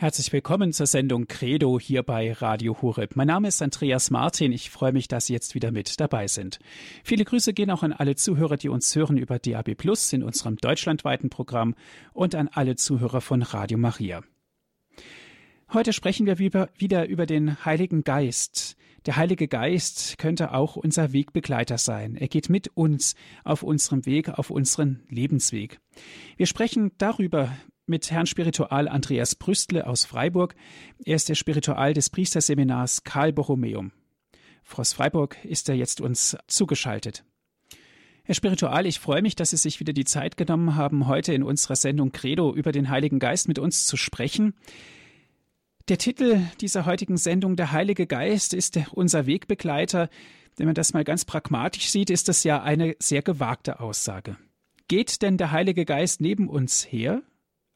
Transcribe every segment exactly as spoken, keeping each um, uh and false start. Herzlich willkommen zur Sendung Credo hier bei Radio Horeb. Mein Name ist Andreas Martin. Ich freue mich, dass Sie jetzt wieder mit dabei sind. Viele Grüße gehen auch an alle Zuhörer, die uns hören über D A B plus, in unserem deutschlandweiten Programm und an alle Zuhörer von Radio Maria. Heute sprechen wir wieder über den Heiligen Geist. Der Heilige Geist könnte auch unser Wegbegleiter sein. Er geht mit uns auf unserem Weg, auf unseren Lebensweg. Wir sprechen darüber mit Herrn Spiritual Andreas Brüstle aus Freiburg. Er ist der Spiritual des Priesterseminars Karl Borromeum. Aus Freiburg ist er jetzt uns zugeschaltet. Herr Spiritual, ich freue mich, dass Sie sich wieder die Zeit genommen haben, heute in unserer Sendung Credo über den Heiligen Geist mit uns zu sprechen. Der Titel dieser heutigen Sendung, der Heilige Geist, ist unser Wegbegleiter. Wenn man das mal ganz pragmatisch sieht, ist das ja eine sehr gewagte Aussage. Geht denn der Heilige Geist neben uns her?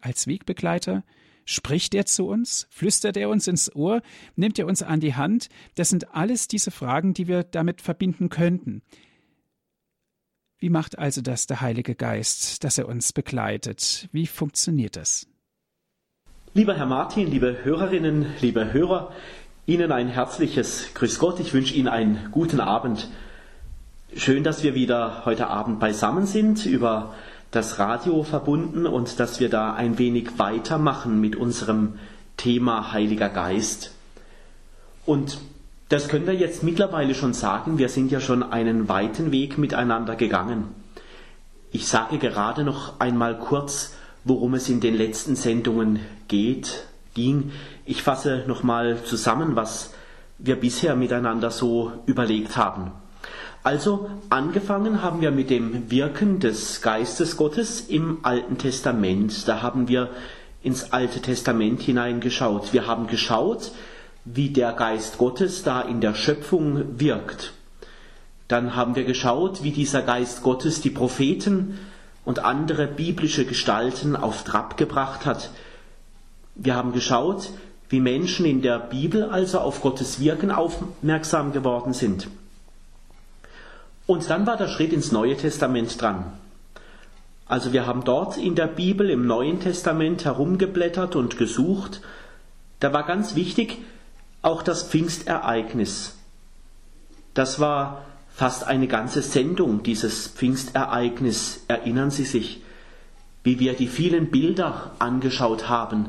Als Wegbegleiter? Spricht er zu uns? Flüstert er uns ins Ohr? Nimmt er uns an die Hand? Das sind alles diese Fragen, die wir damit verbinden könnten. Wie macht also das der Heilige Geist, dass er uns begleitet? Wie funktioniert das? Lieber Herr Martin, liebe Hörerinnen, liebe Hörer, Ihnen ein herzliches Grüß Gott. Ich wünsche Ihnen einen guten Abend. Schön, dass wir wieder heute Abend beisammen sind, über das Radio verbunden, und dass wir da ein wenig weitermachen mit unserem Thema Heiliger Geist. Und das können wir jetzt mittlerweile schon sagen, wir sind ja schon einen weiten Weg miteinander gegangen. Ich sage gerade noch einmal kurz, worum es in den letzten Sendungen geht, ging. Ich fasse nochmal zusammen, was wir bisher miteinander so überlegt haben. Also angefangen haben wir mit dem Wirken des Geistes Gottes im Alten Testament. Da haben wir ins Alte Testament hineingeschaut. Wir haben geschaut, wie der Geist Gottes da in der Schöpfung wirkt. Dann haben wir geschaut, wie dieser Geist Gottes die Propheten und andere biblische Gestalten auf Trab gebracht hat. Wir haben geschaut, wie Menschen in der Bibel also auf Gottes Wirken aufmerksam geworden sind. Und dann war der Schritt ins Neue Testament dran. Also wir haben dort in der Bibel, im Neuen Testament herumgeblättert und gesucht. Da war ganz wichtig auch das Pfingstereignis. Das war fast eine ganze Sendung, dieses Pfingstereignis. Erinnern Sie sich, wie wir die vielen Bilder angeschaut haben,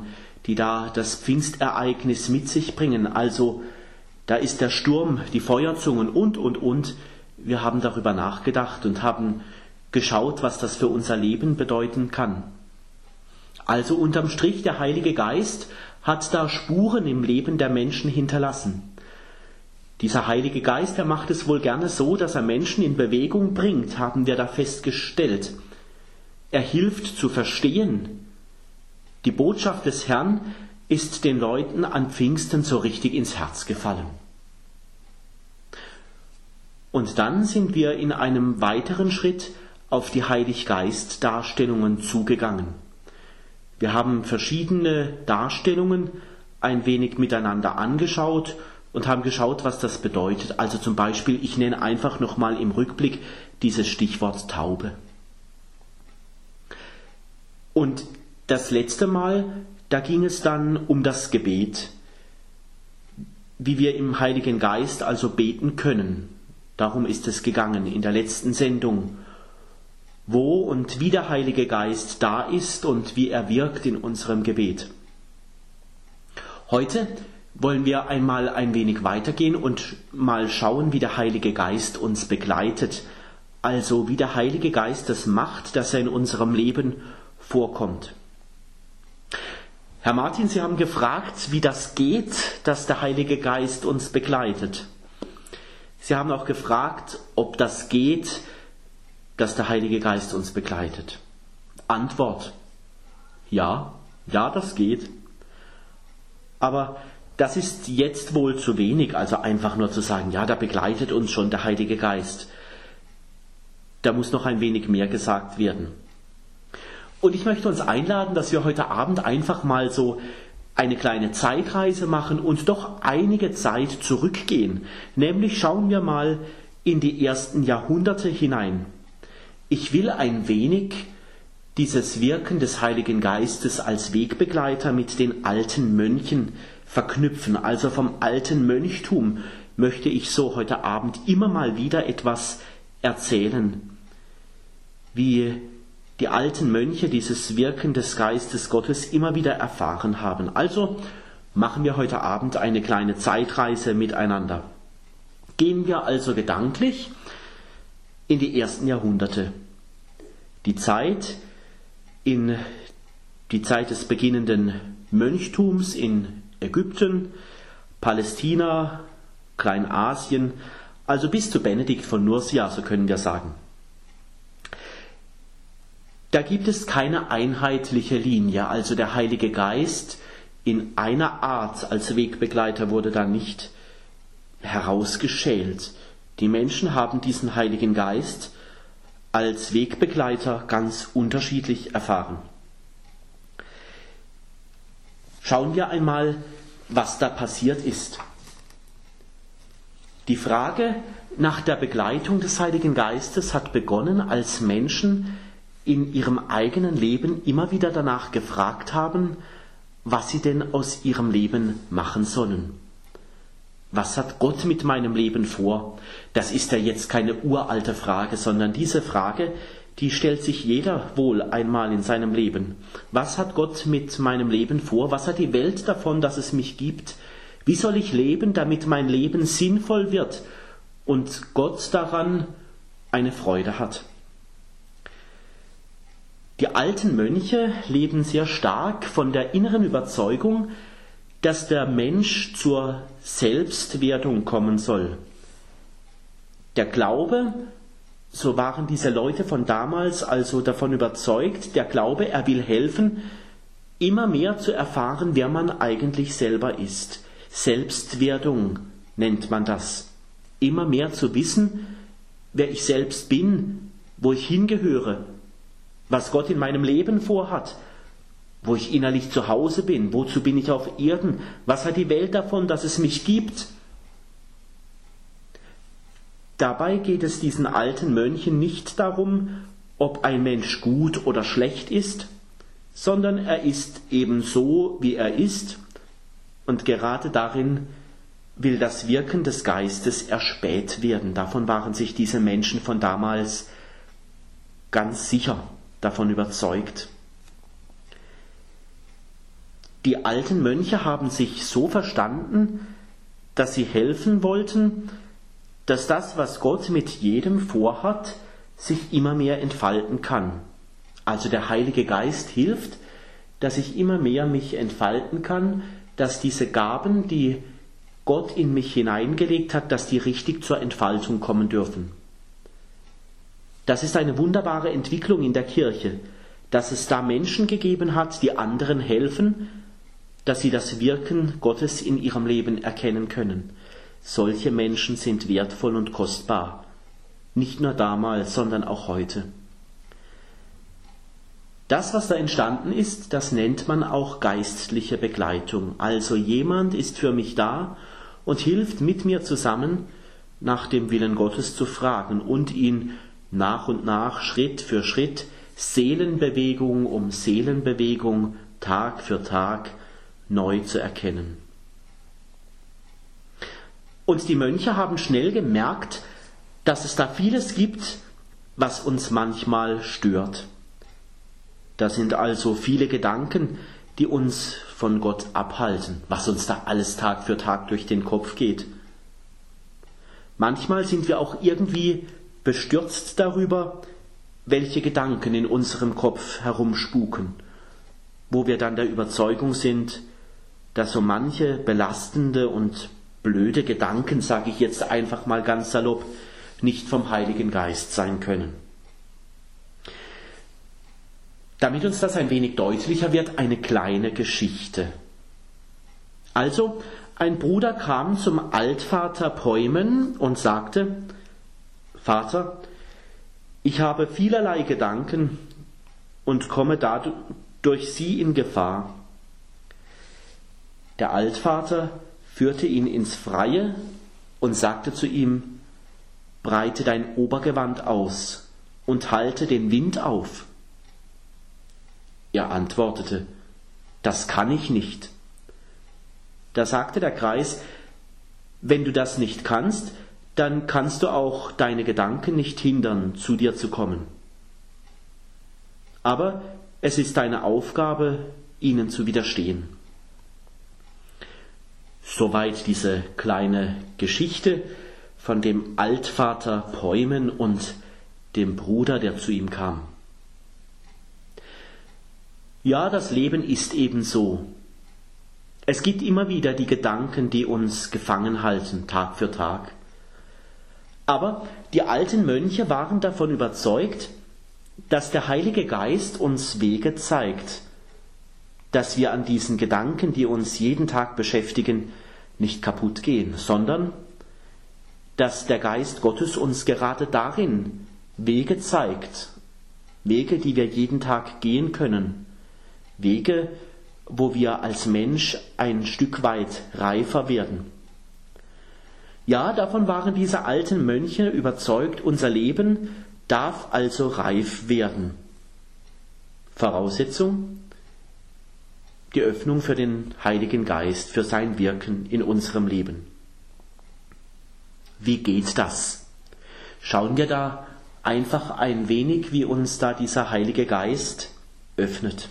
die da das Pfingstereignis mit sich bringen. Also da ist der Sturm, die Feuerzungen und, und, und. Wir haben darüber nachgedacht und haben geschaut, was das für unser Leben bedeuten kann. Also unterm Strich, der Heilige Geist hat da Spuren im Leben der Menschen hinterlassen. Dieser Heilige Geist, er macht es wohl gerne so, dass er Menschen in Bewegung bringt, haben wir da festgestellt. Er hilft zu verstehen. Die Botschaft des Herrn ist den Leuten an Pfingsten so richtig ins Herz gefallen. Und dann sind wir in einem weiteren Schritt auf die Heiliggeist-Darstellungen zugegangen. Wir haben verschiedene Darstellungen ein wenig miteinander angeschaut und haben geschaut, was das bedeutet. Also zum Beispiel, ich nenne einfach nochmal im Rückblick dieses Stichwort Taube. Und das letzte Mal, da ging es dann um das Gebet, wie wir im Heiligen Geist also beten können. Darum ist es gegangen in der letzten Sendung, wo und wie der Heilige Geist da ist und wie er wirkt in unserem Gebet. Heute wollen wir einmal ein wenig weitergehen und mal schauen, wie der Heilige Geist uns begleitet, also wie der Heilige Geist das macht, dass er in unserem Leben vorkommt. Herr Martin, Sie haben gefragt, wie das geht, dass der Heilige Geist uns begleitet. Sie haben auch gefragt, ob das geht, dass der Heilige Geist uns begleitet. Antwort: Ja, ja, das geht. Aber das ist jetzt wohl zu wenig, also einfach nur zu sagen, ja, da begleitet uns schon der Heilige Geist. Da muss noch ein wenig mehr gesagt werden. Und ich möchte uns einladen, dass wir heute Abend einfach mal so eine kleine Zeitreise machen und doch einige Zeit zurückgehen. Nämlich schauen wir mal in die ersten Jahrhunderte hinein. Ich will ein wenig dieses Wirken des Heiligen Geistes als Wegbegleiter mit den alten Mönchen verknüpfen. Also vom alten Mönchtum möchte ich so heute Abend immer mal wieder etwas erzählen, wie die alten Mönche dieses Wirken des Geistes Gottes immer wieder erfahren haben. Also machen wir heute Abend eine kleine Zeitreise miteinander. Gehen wir also gedanklich in die ersten Jahrhunderte. Die Zeit, in die Zeit des beginnenden Mönchtums in Ägypten, Palästina, Kleinasien, also bis zu Benedikt von Nursia, so können wir sagen. Da gibt es keine einheitliche Linie, also der Heilige Geist in einer Art als Wegbegleiter wurde da nicht herausgeschält. Die Menschen haben diesen Heiligen Geist als Wegbegleiter ganz unterschiedlich erfahren. Schauen wir einmal, was da passiert ist. Die Frage nach der Begleitung des Heiligen Geistes hat begonnen, als Menschen in ihrem eigenen Leben immer wieder danach gefragt haben, was sie denn aus ihrem Leben machen sollen. Was hat Gott mit meinem Leben vor? Das ist ja jetzt keine uralte Frage, sondern diese Frage, die stellt sich jeder wohl einmal in seinem Leben. Was hat Gott mit meinem Leben vor? Was hat die Welt davon, dass es mich gibt? Wie soll ich leben, damit mein Leben sinnvoll wird und Gott daran eine Freude hat? Die alten Mönche leben sehr stark von der inneren Überzeugung, dass der Mensch zur Selbstwerdung kommen soll. Der Glaube, so waren diese Leute von damals also davon überzeugt, der Glaube, er will helfen, immer mehr zu erfahren, wer man eigentlich selber ist. Selbstwerdung nennt man das. Immer mehr zu wissen, wer ich selbst bin, wo ich hingehöre, was Gott in meinem Leben vorhat, wo ich innerlich zu Hause bin, wozu bin ich auf Erden, was hat die Welt davon, dass es mich gibt? Dabei geht es diesen alten Mönchen nicht darum, ob ein Mensch gut oder schlecht ist, sondern er ist eben so, wie er ist, und gerade darin will das Wirken des Geistes erspäht werden. Davon waren sich diese Menschen von damals ganz sicher, davon überzeugt. Die alten Mönche haben sich so verstanden, dass sie helfen wollten, dass das, was Gott mit jedem vorhat, sich immer mehr entfalten kann. Also der Heilige Geist hilft, dass ich immer mehr mich entfalten kann, dass diese Gaben, die Gott in mich hineingelegt hat, dass die richtig zur Entfaltung kommen dürfen. Das ist eine wunderbare Entwicklung in der Kirche, dass es da Menschen gegeben hat, die anderen helfen, dass sie das Wirken Gottes in ihrem Leben erkennen können. Solche Menschen sind wertvoll und kostbar, nicht nur damals, sondern auch heute. Das, was da entstanden ist, das nennt man auch geistliche Begleitung. Also jemand ist für mich da und hilft mit mir zusammen, nach dem Willen Gottes zu fragen und ihn nach und nach, Schritt für Schritt, Seelenbewegung um Seelenbewegung, Tag für Tag neu zu erkennen. Und die Mönche haben schnell gemerkt, dass es da vieles gibt, was uns manchmal stört. Da sind also viele Gedanken, die uns von Gott abhalten, was uns da alles Tag für Tag durch den Kopf geht. Manchmal sind wir auch irgendwie bestürzt darüber, welche Gedanken in unserem Kopf herumspuken, wo wir dann der Überzeugung sind, dass so manche belastende und blöde Gedanken, sage ich jetzt einfach mal ganz salopp, nicht vom Heiligen Geist sein können. Damit uns das ein wenig deutlicher wird, eine kleine Geschichte. Also, ein Bruder kam zum Altvater Poimen und sagte: Vater, ich habe vielerlei Gedanken und komme dadurch durch sie in Gefahr. Der Altvater führte ihn ins Freie und sagte zu ihm: Breite dein Obergewand aus und halte den Wind auf. Er antwortete: Das kann ich nicht. Da sagte der Greis: Wenn du das nicht kannst, dann kannst du auch deine Gedanken nicht hindern, zu dir zu kommen. Aber es ist deine Aufgabe, ihnen zu widerstehen. Soweit diese kleine Geschichte von dem Altvater Poimen und dem Bruder, der zu ihm kam. Ja, das Leben ist eben so. Es gibt immer wieder die Gedanken, die uns gefangen halten, Tag für Tag. Aber die alten Mönche waren davon überzeugt, dass der Heilige Geist uns Wege zeigt, dass wir an diesen Gedanken, die uns jeden Tag beschäftigen, nicht kaputt gehen, sondern dass der Geist Gottes uns gerade darin Wege zeigt, Wege, die wir jeden Tag gehen können, Wege, wo wir als Mensch ein Stück weit reifer werden. Ja, davon waren diese alten Mönche überzeugt, unser Leben darf also reif werden. Voraussetzung: die Öffnung für den Heiligen Geist, für sein Wirken in unserem Leben. Wie geht das? Schauen wir da einfach ein wenig, wie uns da dieser Heilige Geist öffnet.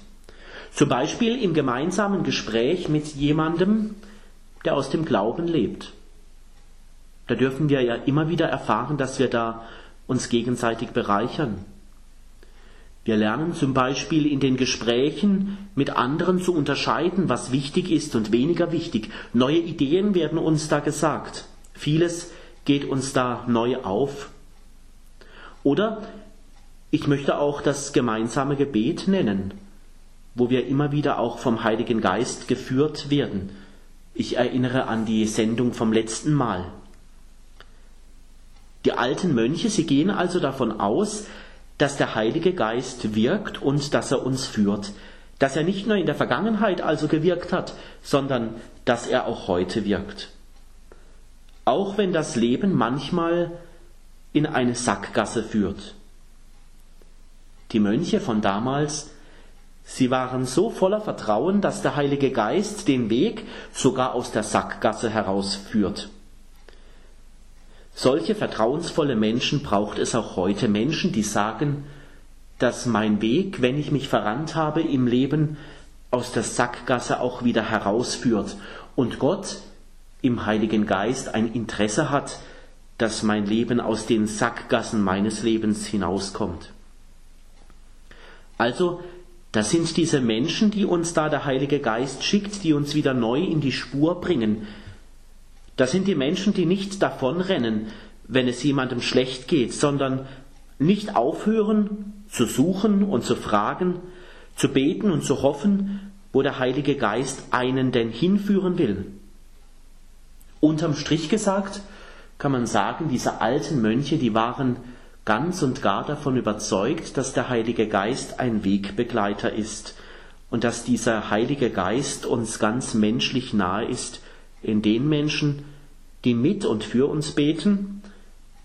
Zum Beispiel im gemeinsamen Gespräch mit jemandem, der aus dem Glauben lebt. Da dürfen wir ja immer wieder erfahren, dass wir da uns gegenseitig bereichern. Wir lernen zum Beispiel in den Gesprächen mit anderen zu unterscheiden, was wichtig ist und weniger wichtig. Neue Ideen werden uns da gesagt. Vieles geht uns da neu auf. Oder ich möchte auch das gemeinsame Gebet nennen, wo wir immer wieder auch vom Heiligen Geist geführt werden. Ich erinnere an die Sendung vom letzten Mal. Die alten Mönche, sie gehen also davon aus, dass der Heilige Geist wirkt und dass er uns führt, dass er nicht nur in der Vergangenheit also gewirkt hat, sondern dass er auch heute wirkt. Auch wenn das Leben manchmal in eine Sackgasse führt. Die Mönche von damals, sie waren so voller Vertrauen, dass der Heilige Geist den Weg sogar aus der Sackgasse herausführt. Solche vertrauensvolle Menschen braucht es auch heute. Menschen, die sagen, dass mein Weg, wenn ich mich verrannt habe im Leben, aus der Sackgasse auch wieder herausführt und Gott im Heiligen Geist ein Interesse hat, dass mein Leben aus den Sackgassen meines Lebens hinauskommt. Also, das sind diese Menschen, die uns da der Heilige Geist schickt, die uns wieder neu in die Spur bringen. Das sind die Menschen, die nicht davonrennen, wenn es jemandem schlecht geht, sondern nicht aufhören zu suchen und zu fragen, zu beten und zu hoffen, wo der Heilige Geist einen denn hinführen will. Unterm Strich gesagt kann man sagen, diese alten Mönche, die waren ganz und gar davon überzeugt, dass der Heilige Geist ein Wegbegleiter ist und dass dieser Heilige Geist uns ganz menschlich nahe ist, in den Menschen, die mit und für uns beten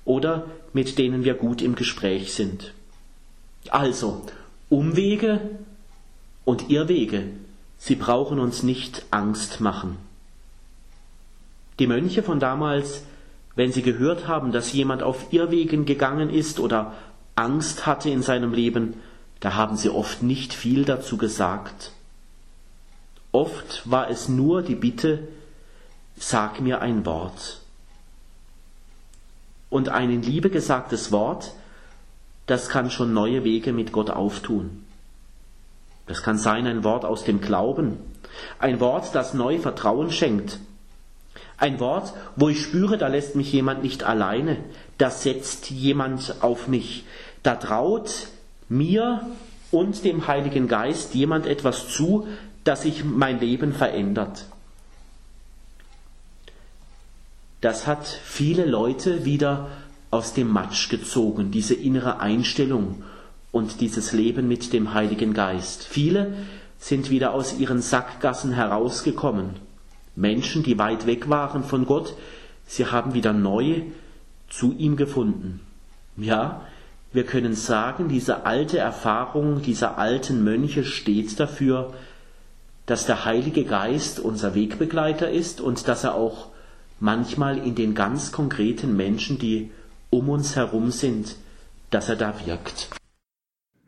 oder mit denen wir gut im Gespräch sind. Also, Umwege und Irrwege, sie brauchen uns nicht Angst machen. Die Mönche von damals, wenn sie gehört haben, dass jemand auf Irrwegen gegangen ist oder Angst hatte in seinem Leben, da haben sie oft nicht viel dazu gesagt. Oft war es nur die Bitte: Sag mir ein Wort. Und ein in Liebe gesagtes Wort, das kann schon neue Wege mit Gott auftun. Das kann sein ein Wort aus dem Glauben, ein Wort, das neu Vertrauen schenkt, ein Wort, wo ich spüre, da lässt mich jemand nicht alleine, da setzt jemand auf mich, da traut mir und dem Heiligen Geist jemand etwas zu, dass sich mein Leben verändert. Das hat viele Leute wieder aus dem Matsch gezogen, diese innere Einstellung und dieses Leben mit dem Heiligen Geist. Viele sind wieder aus ihren Sackgassen herausgekommen. Menschen, die weit weg waren von Gott, sie haben wieder neu zu ihm gefunden. Ja, Wir können sagen, diese alte Erfahrung dieser alten Mönche steht dafür, dass der Heilige Geist unser Wegbegleiter ist und dass er auch manchmal in den ganz konkreten Menschen, die um uns herum sind, dass er da wirkt.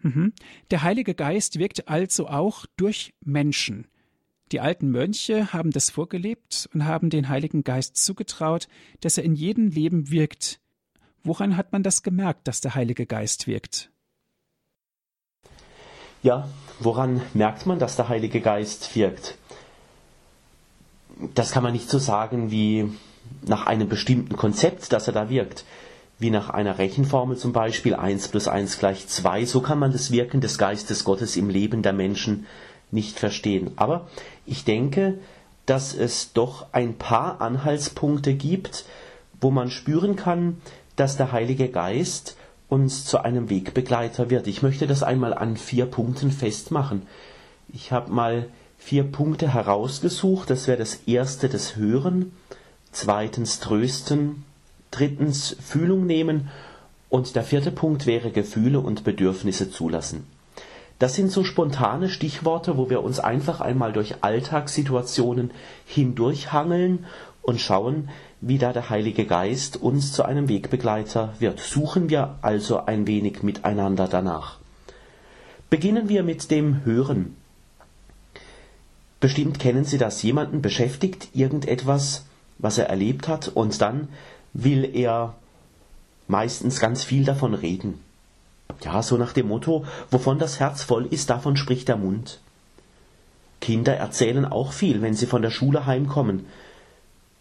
Mhm. Der Heilige Geist wirkt also auch durch Menschen. Die alten Mönche haben das vorgelebt und haben den Heiligen Geist zugetraut, dass er in jedem Leben wirkt. Woran hat man das gemerkt, dass der Heilige Geist wirkt? Ja, woran merkt man, dass der Heilige Geist wirkt? Das kann man nicht so sagen wie nach einem bestimmten Konzept, dass er da wirkt. Wie nach einer Rechenformel zum Beispiel, eins plus eins gleich zwei. So kann man das Wirken des Geistes Gottes im Leben der Menschen nicht verstehen. Aber ich denke, dass es doch ein paar Anhaltspunkte gibt, wo man spüren kann, dass der Heilige Geist uns zu einem Wegbegleiter wird. Ich möchte das einmal an vier Punkten festmachen. Ich habe mal vier Punkte herausgesucht. Das wäre das erste, das Hören, zweitens Trösten, drittens Fühlung nehmen und der vierte Punkt wäre Gefühle und Bedürfnisse zulassen. Das sind so spontane Stichworte, wo wir uns einfach einmal durch Alltagssituationen hindurchhangeln und schauen, wie da der Heilige Geist uns zu einem Wegbegleiter wird. Suchen wir also ein wenig miteinander danach. Beginnen wir mit dem Hören. Bestimmt kennen Sie das. Jemanden beschäftigt irgendetwas, was er erlebt hat, und dann will er meistens ganz viel davon reden. Ja, so nach dem Motto, wovon das Herz voll ist, davon spricht der Mund. Kinder erzählen auch viel, wenn sie von der Schule heimkommen,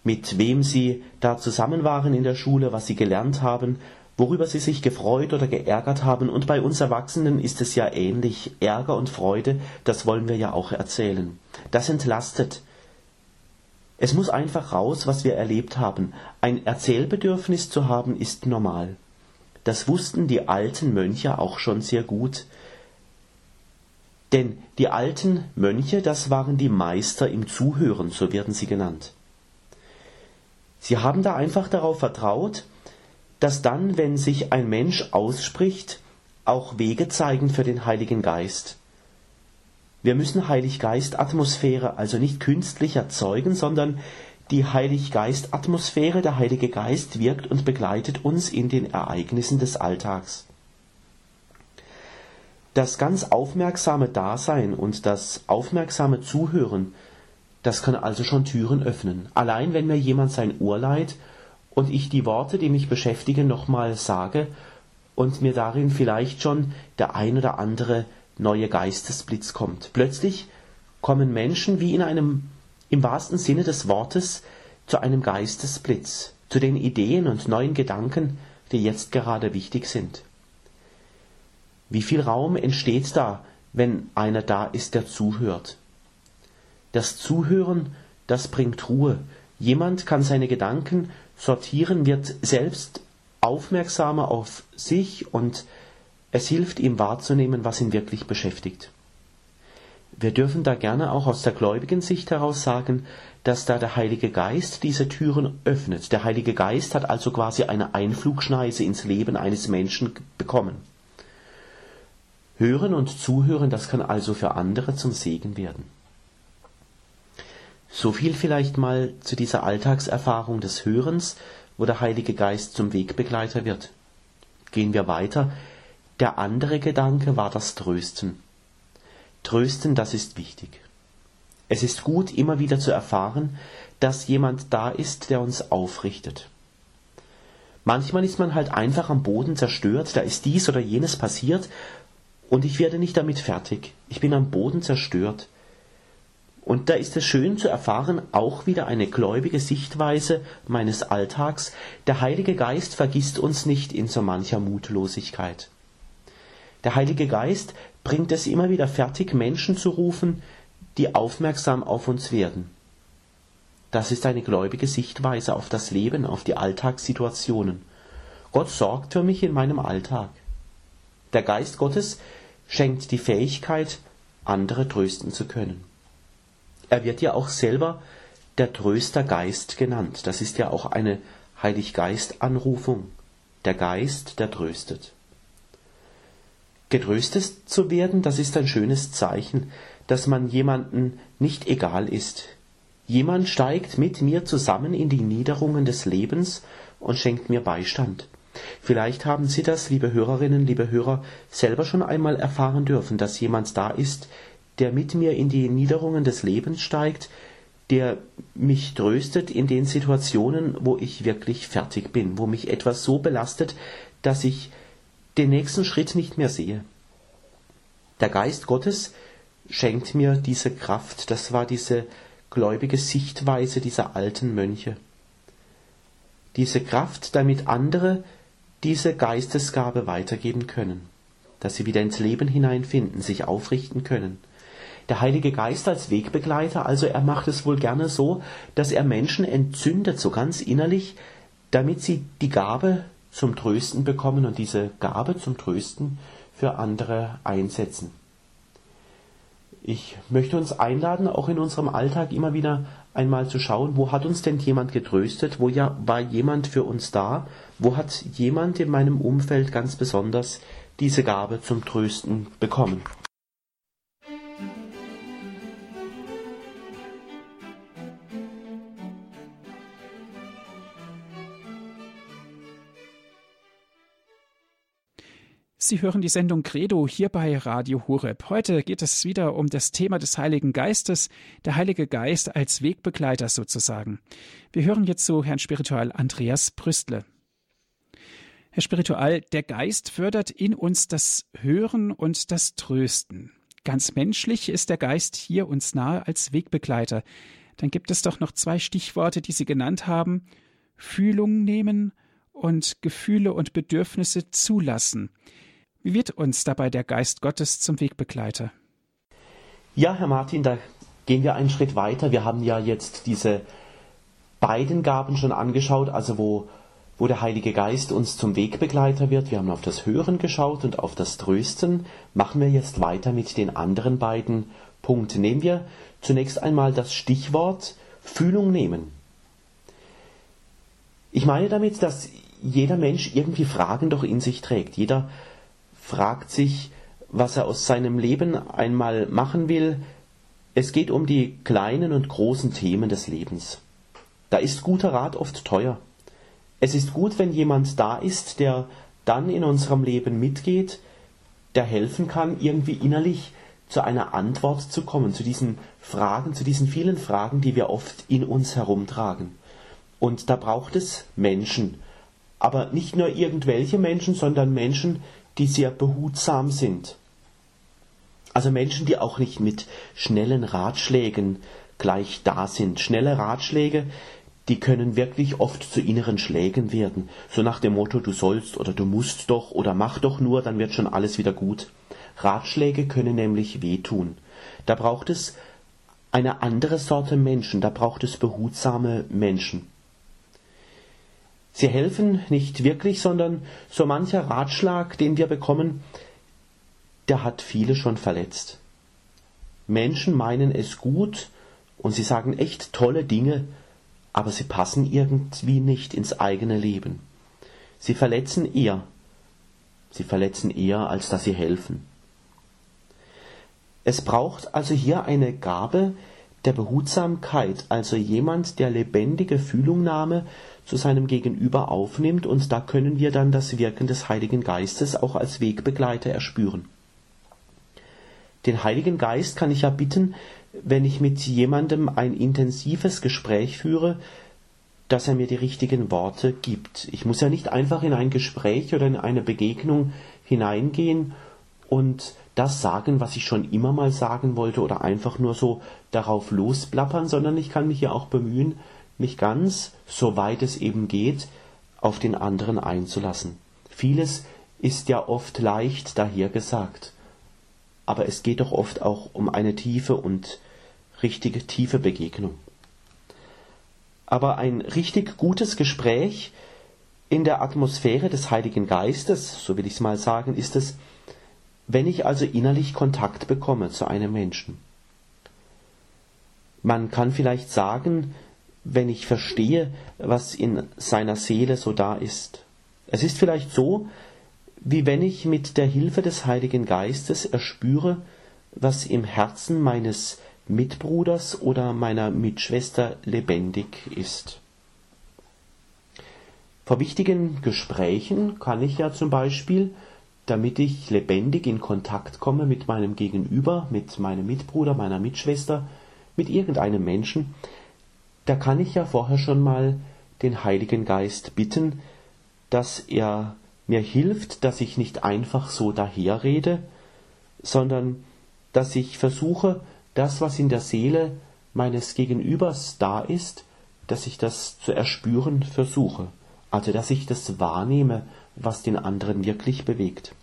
mit wem sie da zusammen waren in der Schule, was sie gelernt haben, worüber sie sich gefreut oder geärgert haben. Und bei uns Erwachsenen ist es ja ähnlich. Ärger und Freude, das wollen wir ja auch erzählen. Das entlastet. Es muss einfach raus, was wir erlebt haben. Ein Erzählbedürfnis zu haben, ist normal. Das wussten die alten Mönche auch schon sehr gut. Denn die alten Mönche, das waren die Meister im Zuhören, so werden sie genannt. Sie haben da einfach darauf vertraut, dass dann, wenn sich ein Mensch ausspricht, auch Wege zeigen für den Heiligen Geist. Wir müssen Heilig-Geist-Atmosphäre also nicht künstlich erzeugen, sondern die Heilig-Geist-Atmosphäre, der Heilige Geist wirkt und begleitet uns in den Ereignissen des Alltags. Das ganz aufmerksame Dasein und das aufmerksame Zuhören, das kann also schon Türen öffnen. Allein wenn mir jemand sein Ohr leiht und ich die Worte, die mich beschäftigen, nochmal sage und mir darin vielleicht schon der ein oder andere neue Geistesblitz kommt. Plötzlich kommen Menschen wie in einem, im wahrsten Sinne des Wortes, zu einem Geistesblitz, zu den Ideen und neuen Gedanken, die jetzt gerade wichtig sind. Wie viel Raum entsteht da, wenn einer da ist, der zuhört? Das Zuhören, das bringt Ruhe. Jemand kann seine Gedanken sortieren, wird selbst aufmerksamer auf sich und es hilft ihm wahrzunehmen, was ihn wirklich beschäftigt. Wir dürfen da gerne auch aus der gläubigen Sicht heraus sagen, dass da der Heilige Geist diese Türen öffnet. Der Heilige Geist hat also quasi eine Einflugschneise ins Leben eines Menschen bekommen. Hören und Zuhören, das kann also für andere zum Segen werden. So viel vielleicht mal zu dieser Alltagserfahrung des Hörens, wo der Heilige Geist zum Wegbegleiter wird. Gehen wir weiter. Der andere Gedanke war das Trösten. Trösten, das ist wichtig. Es ist gut, immer wieder zu erfahren, dass jemand da ist, der uns aufrichtet. Manchmal ist man halt einfach am Boden zerstört, da ist dies oder jenes passiert und ich werde nicht damit fertig. Ich bin am Boden zerstört. Und da ist es schön zu erfahren, auch wieder eine gläubige Sichtweise meines Alltags. Der Heilige Geist vergisst uns nicht in so mancher Mutlosigkeit. Der Heilige Geist bringt es immer wieder fertig, Menschen zu rufen, die aufmerksam auf uns werden. Das ist eine gläubige Sichtweise auf das Leben, auf die Alltagssituationen. Gott sorgt für mich in meinem Alltag. Der Geist Gottes schenkt die Fähigkeit, andere trösten zu können. Er wird ja auch selber der Tröstergeist genannt. Das ist ja auch eine Heiliggeist-Anrufung. Der Geist, der tröstet. Getröstet zu werden, das ist ein schönes Zeichen, dass man jemanden nicht egal ist. Jemand steigt mit mir zusammen in die Niederungen des Lebens und schenkt mir Beistand. Vielleicht haben Sie das, liebe Hörerinnen, liebe Hörer, selber schon einmal erfahren dürfen, dass jemand da ist, der mit mir in die Niederungen des Lebens steigt, der mich tröstet in den Situationen, wo ich wirklich fertig bin, wo mich etwas so belastet, dass ich den nächsten Schritt nicht mehr sehe. Der Geist Gottes schenkt mir diese Kraft. Das war diese gläubige Sichtweise dieser alten Mönche. Diese Kraft, damit andere diese Geistesgabe weitergeben können, dass sie wieder ins Leben hineinfinden, sich aufrichten können. Der Heilige Geist als Wegbegleiter, also er macht es wohl gerne so, dass er Menschen entzündet, so ganz innerlich, damit sie die Gabe zum Trösten bekommen und diese Gabe zum Trösten für andere einsetzen. Ich möchte uns einladen, auch in unserem Alltag immer wieder einmal zu schauen, wo hat uns denn jemand getröstet, wo ja war jemand für uns da, wo hat jemand in meinem Umfeld ganz besonders diese Gabe zum Trösten bekommen. Sie hören die Sendung Credo hier bei Radio Horeb. Heute geht es wieder um das Thema des Heiligen Geistes, der Heilige Geist als Wegbegleiter sozusagen. Wir hören jetzt zu Herrn Spiritual Andreas Brüstle. Herr Spiritual, der Geist fördert in uns das Hören und das Trösten. Ganz menschlich ist der Geist hier uns nahe als Wegbegleiter. Dann gibt es doch noch zwei Stichworte, die Sie genannt haben. Fühlung nehmen und Gefühle und Bedürfnisse zulassen. Wie wird uns dabei der Geist Gottes zum Wegbegleiter? Ja, Herr Martin, da gehen wir einen Schritt weiter. Wir haben ja jetzt diese beiden Gaben schon angeschaut, also wo, wo der Heilige Geist uns zum Wegbegleiter wird. Wir haben auf das Hören geschaut und auf das Trösten. Machen wir jetzt weiter mit den anderen beiden Punkten. Nehmen wir zunächst einmal das Stichwort Fühlung nehmen. Ich meine damit, dass jeder Mensch irgendwie Fragen doch in sich trägt. Jeder fragt sich, was er aus seinem Leben einmal machen will. Es geht um die kleinen und großen Themen des Lebens. Da ist guter Rat oft teuer. Es ist gut, wenn jemand da ist, der dann in unserem Leben mitgeht, der helfen kann, irgendwie innerlich zu einer Antwort zu kommen, zu diesen Fragen, zu diesen vielen Fragen, die wir oft in uns herumtragen. Und da braucht es Menschen. Aber nicht nur irgendwelche Menschen, sondern Menschen, die sehr behutsam sind. Also Menschen, die auch nicht mit schnellen Ratschlägen gleich da sind. Schnelle Ratschläge, die können wirklich oft zu inneren Schlägen werden. So nach dem Motto, du sollst oder du musst doch oder mach doch nur, dann wird schon alles wieder gut. Ratschläge können nämlich wehtun. Da braucht es eine andere Sorte Menschen, da braucht es behutsame Menschen. Sie helfen nicht wirklich, sondern so mancher Ratschlag, den wir bekommen, der hat viele schon verletzt. Menschen meinen es gut und sie sagen echt tolle Dinge, aber sie passen irgendwie nicht ins eigene Leben. Sie verletzen eher. Sie verletzen eher, als dass sie helfen. Es braucht also hier eine Gabe der Behutsamkeit, also jemand, der lebendige Fühlungnahme zu seinem Gegenüber aufnimmt, und da können wir dann das Wirken des Heiligen Geistes auch als Wegbegleiter erspüren. Den Heiligen Geist kann ich ja bitten, wenn ich mit jemandem ein intensives Gespräch führe, dass er mir die richtigen Worte gibt. Ich muss ja nicht einfach in ein Gespräch oder in eine Begegnung hineingehen und das sagen, was ich schon immer mal sagen wollte, oder einfach nur so darauf losplappern, sondern ich kann mich ja auch bemühen, mich ganz, soweit es eben geht, auf den anderen einzulassen. Vieles ist ja oft leicht daher gesagt, aber es geht doch oft auch um eine tiefe und richtige tiefe Begegnung. Aber ein richtig gutes Gespräch in der Atmosphäre des Heiligen Geistes, so will ich es mal sagen, ist es, wenn ich also innerlich Kontakt bekomme zu einem Menschen. Man kann vielleicht sagen, wenn ich verstehe, was in seiner Seele so da ist. Es ist vielleicht so, wie wenn ich mit der Hilfe des Heiligen Geistes erspüre, was im Herzen meines Mitbruders oder meiner Mitschwester lebendig ist. Vor wichtigen Gesprächen kann ich ja zum Beispiel, damit ich lebendig in Kontakt komme mit meinem Gegenüber, mit meinem Mitbruder, meiner Mitschwester, mit irgendeinem Menschen, da kann ich ja vorher schon mal den Heiligen Geist bitten, dass er mir hilft, dass ich nicht einfach so daherrede, sondern dass ich versuche, das, was in der Seele meines Gegenübers da ist, dass ich das zu erspüren versuche. Also, dass ich das wahrnehme, was den anderen wirklich bewegt.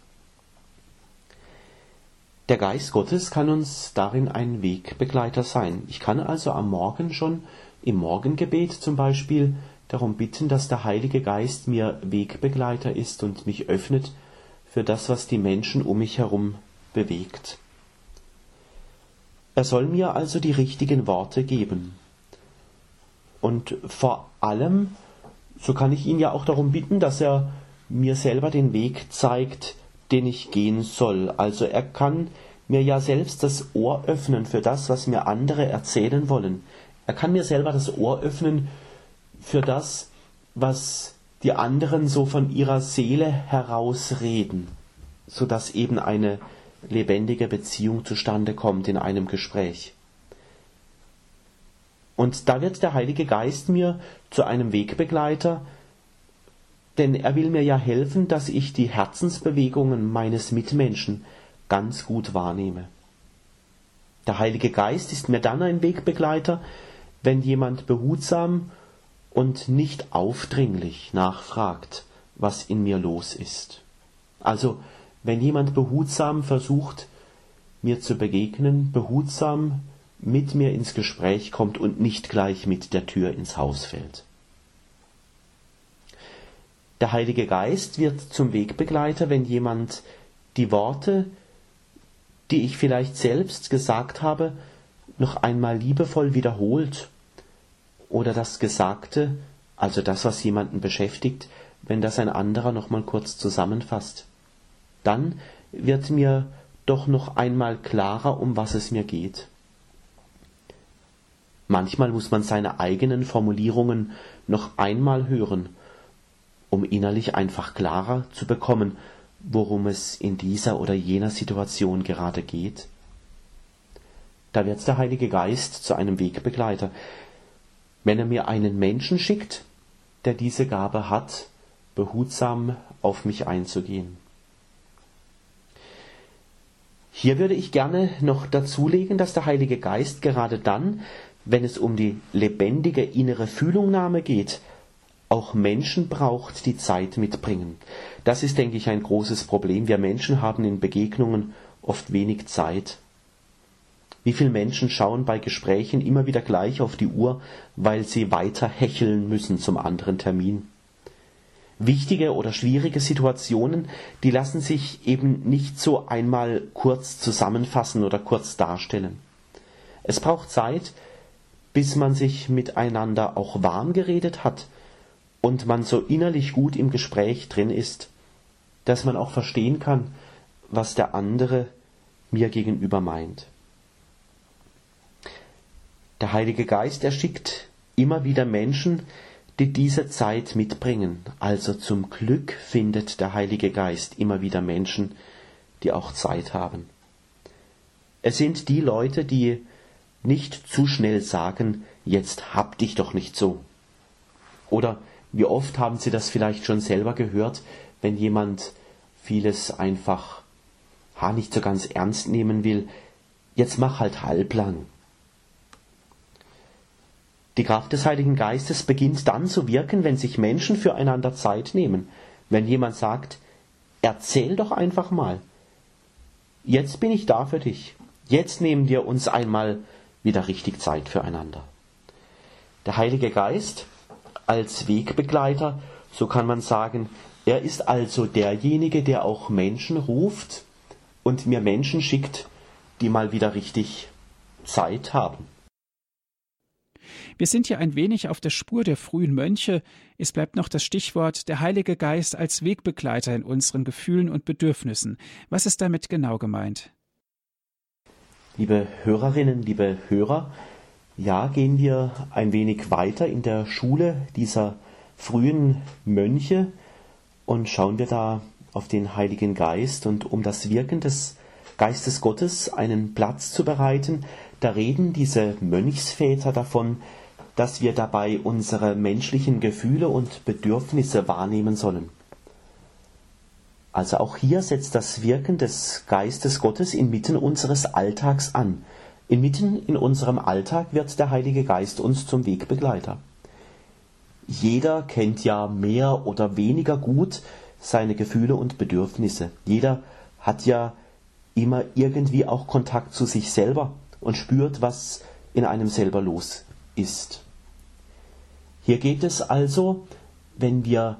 Der Geist Gottes kann uns darin ein Wegbegleiter sein. Ich kann also am Morgen schon, im Morgengebet zum Beispiel, darum bitten, dass der Heilige Geist mir Wegbegleiter ist und mich öffnet für das, was die Menschen um mich herum bewegt. Er soll mir also die richtigen Worte geben. Und vor allem, so kann ich ihn ja auch darum bitten, dass er mir selber den Weg zeigt, den ich gehen soll. Also er kann mir ja selbst das Ohr öffnen für das, was mir andere erzählen wollen. Er kann mir selber das Ohr öffnen für das, was die anderen so von ihrer Seele heraus reden, sodass eben eine lebendige Beziehung zustande kommt in einem Gespräch. Und da wird der Heilige Geist mir zu einem Wegbegleiter, denn er will mir ja helfen, dass ich die Herzensbewegungen meines Mitmenschen ganz gut wahrnehme. Der Heilige Geist ist mir dann ein Wegbegleiter, wenn jemand behutsam und nicht aufdringlich nachfragt, was in mir los ist. Also, wenn jemand behutsam versucht, mir zu begegnen, behutsam mit mir ins Gespräch kommt und nicht gleich mit der Tür ins Haus fällt. Der Heilige Geist wird zum Wegbegleiter, wenn jemand die Worte, die ich vielleicht selbst gesagt habe, noch einmal liebevoll wiederholt oder das Gesagte, also das, was jemanden beschäftigt, wenn das ein anderer noch mal kurz zusammenfasst. Dann wird mir doch noch einmal klarer, um was es mir geht. Manchmal muss man seine eigenen Formulierungen noch einmal hören, um innerlich einfach klarer zu bekommen, worum es in dieser oder jener Situation gerade geht. Da wird der Heilige Geist zu einem Wegbegleiter. Wenn er mir einen Menschen schickt, der diese Gabe hat, behutsam auf mich einzugehen. Hier würde ich gerne noch dazulegen, dass der Heilige Geist gerade dann, wenn es um die lebendige innere Fühlungnahme geht, auch Menschen braucht, die Zeit mitbringen. Das ist, denke ich, ein großes Problem. Wir Menschen haben in Begegnungen oft wenig Zeit. Wie viele Menschen schauen bei Gesprächen immer wieder gleich auf die Uhr, weil sie weiter hecheln müssen zum anderen Termin. Wichtige oder schwierige Situationen, die lassen sich eben nicht so einmal kurz zusammenfassen oder kurz darstellen. Es braucht Zeit, bis man sich miteinander auch warm geredet hat und man so innerlich gut im Gespräch drin ist, dass man auch verstehen kann, was der andere mir gegenüber meint. Der Heilige Geist, er schickt immer wieder Menschen, die diese Zeit mitbringen. Also zum Glück findet der Heilige Geist immer wieder Menschen, die auch Zeit haben. Es sind die Leute, die nicht zu schnell sagen, jetzt hab dich doch nicht so. Oder wie oft haben Sie das vielleicht schon selber gehört, wenn jemand vieles einfach ha, nicht so ganz ernst nehmen will, jetzt mach halt halblang. Die Kraft des Heiligen Geistes beginnt dann zu wirken, wenn sich Menschen füreinander Zeit nehmen. Wenn jemand sagt, erzähl doch einfach mal. Jetzt bin ich da für dich. Jetzt nehmen wir uns einmal wieder richtig Zeit füreinander. Der Heilige Geist als Wegbegleiter, so kann man sagen, er ist also derjenige, der auch Menschen ruft und mir Menschen schickt, die mal wieder richtig Zeit haben. Wir sind hier ein wenig auf der Spur der frühen Mönche. Es bleibt noch das Stichwort der Heilige Geist als Wegbegleiter in unseren Gefühlen und Bedürfnissen. Was ist damit genau gemeint? Liebe Hörerinnen, liebe Hörer, ja, gehen wir ein wenig weiter in der Schule dieser frühen Mönche und schauen wir da auf den Heiligen Geist und um das Wirken des Geistes Gottes einen Platz zu bereiten. Da reden diese Mönchsväter davon, dass wir dabei unsere menschlichen Gefühle und Bedürfnisse wahrnehmen sollen. Also auch hier setzt das Wirken des Geistes Gottes inmitten unseres Alltags an. Inmitten in unserem Alltag wird der Heilige Geist uns zum Wegbegleiter. Jeder kennt ja mehr oder weniger gut seine Gefühle und Bedürfnisse. Jeder hat ja immer irgendwie auch Kontakt zu sich selber und spürt, was in einem selber los ist. Hier geht es also, wenn wir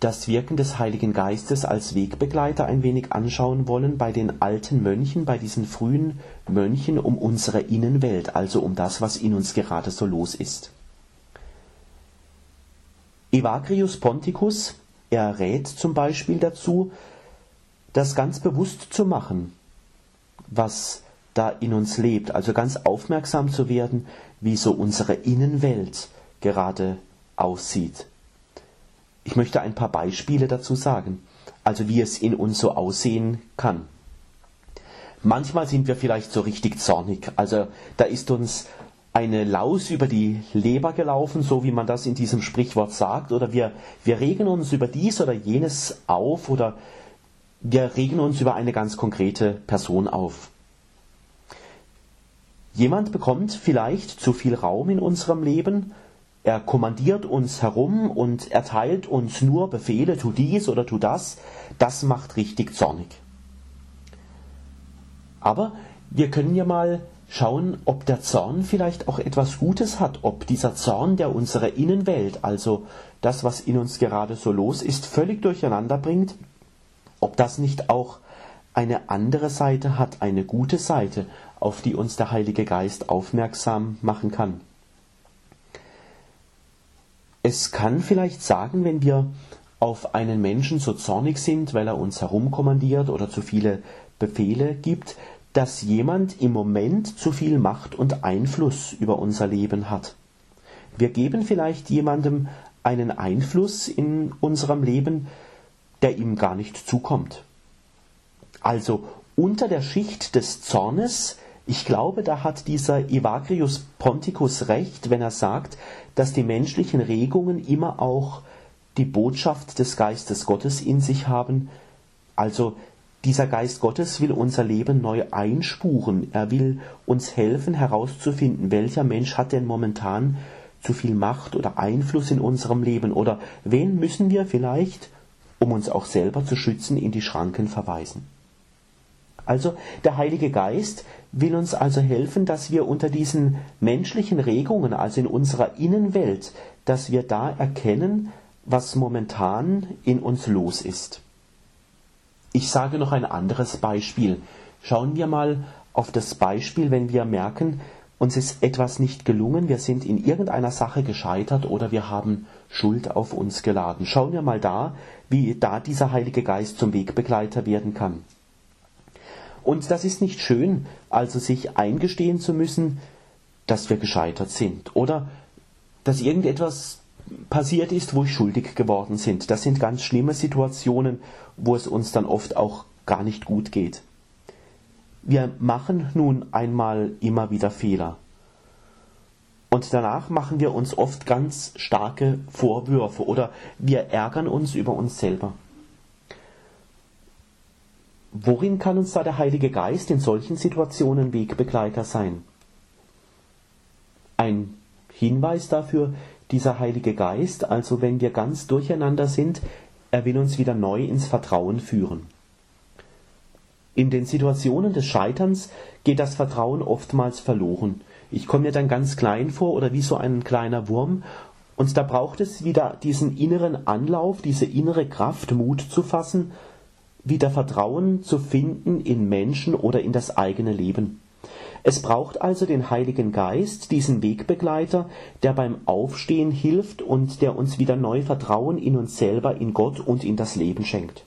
das Wirken des Heiligen Geistes als Wegbegleiter ein wenig anschauen wollen, bei den alten Mönchen, bei diesen frühen Mönchen, um unsere Innenwelt, also um das, was in uns gerade so los ist. Evagrius Ponticus, er rät zum Beispiel dazu, das ganz bewusst zu machen, was da in uns lebt, also ganz aufmerksam zu werden, wie so unsere Innenwelt gerade aussieht. Ich möchte ein paar Beispiele dazu sagen, also wie es in uns so aussehen kann. Manchmal sind wir vielleicht so richtig zornig, also da ist uns eine Laus über die Leber gelaufen, so wie man das in diesem Sprichwort sagt, oder wir, wir regen uns über dies oder jenes auf, oder wir regen uns über eine ganz konkrete Person auf. Jemand bekommt vielleicht zu viel Raum in unserem Leben. Er kommandiert uns herum und erteilt uns nur Befehle, tu dies oder tu das. Das macht richtig zornig. Aber wir können ja mal schauen, ob der Zorn vielleicht auch etwas Gutes hat, ob dieser Zorn, der unsere Innenwelt, also das, was in uns gerade so los ist, völlig durcheinander bringt, ob das nicht auch eine andere Seite hat, eine gute Seite, auf die uns der Heilige Geist aufmerksam machen kann. Es kann vielleicht sagen, wenn wir auf einen Menschen so zornig sind, weil er uns herumkommandiert oder zu viele Befehle gibt, dass jemand im Moment zu viel Macht und Einfluss über unser Leben hat. Wir geben vielleicht jemandem einen Einfluss in unserem Leben, der ihm gar nicht zukommt. Also unter der Schicht des Zornes, ich glaube, da hat dieser Evagrius Ponticus recht, wenn er sagt, dass die menschlichen Regungen immer auch die Botschaft des Geistes Gottes in sich haben. Also dieser Geist Gottes will unser Leben neu einspuren. Er will uns helfen herauszufinden, welcher Mensch hat denn momentan zu viel Macht oder Einfluss in unserem Leben oder wen müssen wir vielleicht, um uns auch selber zu schützen, in die Schranken verweisen. Also der Heilige Geist will uns also helfen, dass wir unter diesen menschlichen Regungen, also in unserer Innenwelt, dass wir da erkennen, was momentan in uns los ist. Ich sage noch ein anderes Beispiel. Schauen wir mal auf das Beispiel, wenn wir merken, uns ist etwas nicht gelungen, wir sind in irgendeiner Sache gescheitert oder wir haben Schuld auf uns geladen. Schauen wir mal da, wie da dieser Heilige Geist zum Wegbegleiter werden kann. Und das ist nicht schön, also sich eingestehen zu müssen, dass wir gescheitert sind oder dass irgendetwas passiert ist, wo wir schuldig geworden sind. Das sind ganz schlimme Situationen, wo es uns dann oft auch gar nicht gut geht. Wir machen nun einmal immer wieder Fehler. Und danach machen wir uns oft ganz starke Vorwürfe oder wir ärgern uns über uns selber. Worin kann uns da der Heilige Geist in solchen Situationen Wegbegleiter sein? Ein Hinweis dafür, dieser Heilige Geist, also wenn wir ganz durcheinander sind, er will uns wieder neu ins Vertrauen führen. In den Situationen des Scheiterns geht das Vertrauen oftmals verloren. Ich komme mir dann ganz klein vor oder wie so ein kleiner Wurm und da braucht es wieder diesen inneren Anlauf, diese innere Kraft, Mut zu fassen, wieder Vertrauen zu finden in Menschen oder in das eigene Leben. Es braucht also den Heiligen Geist, diesen Wegbegleiter, der beim Aufstehen hilft und der uns wieder neu Vertrauen in uns selber, in Gott und in das Leben schenkt.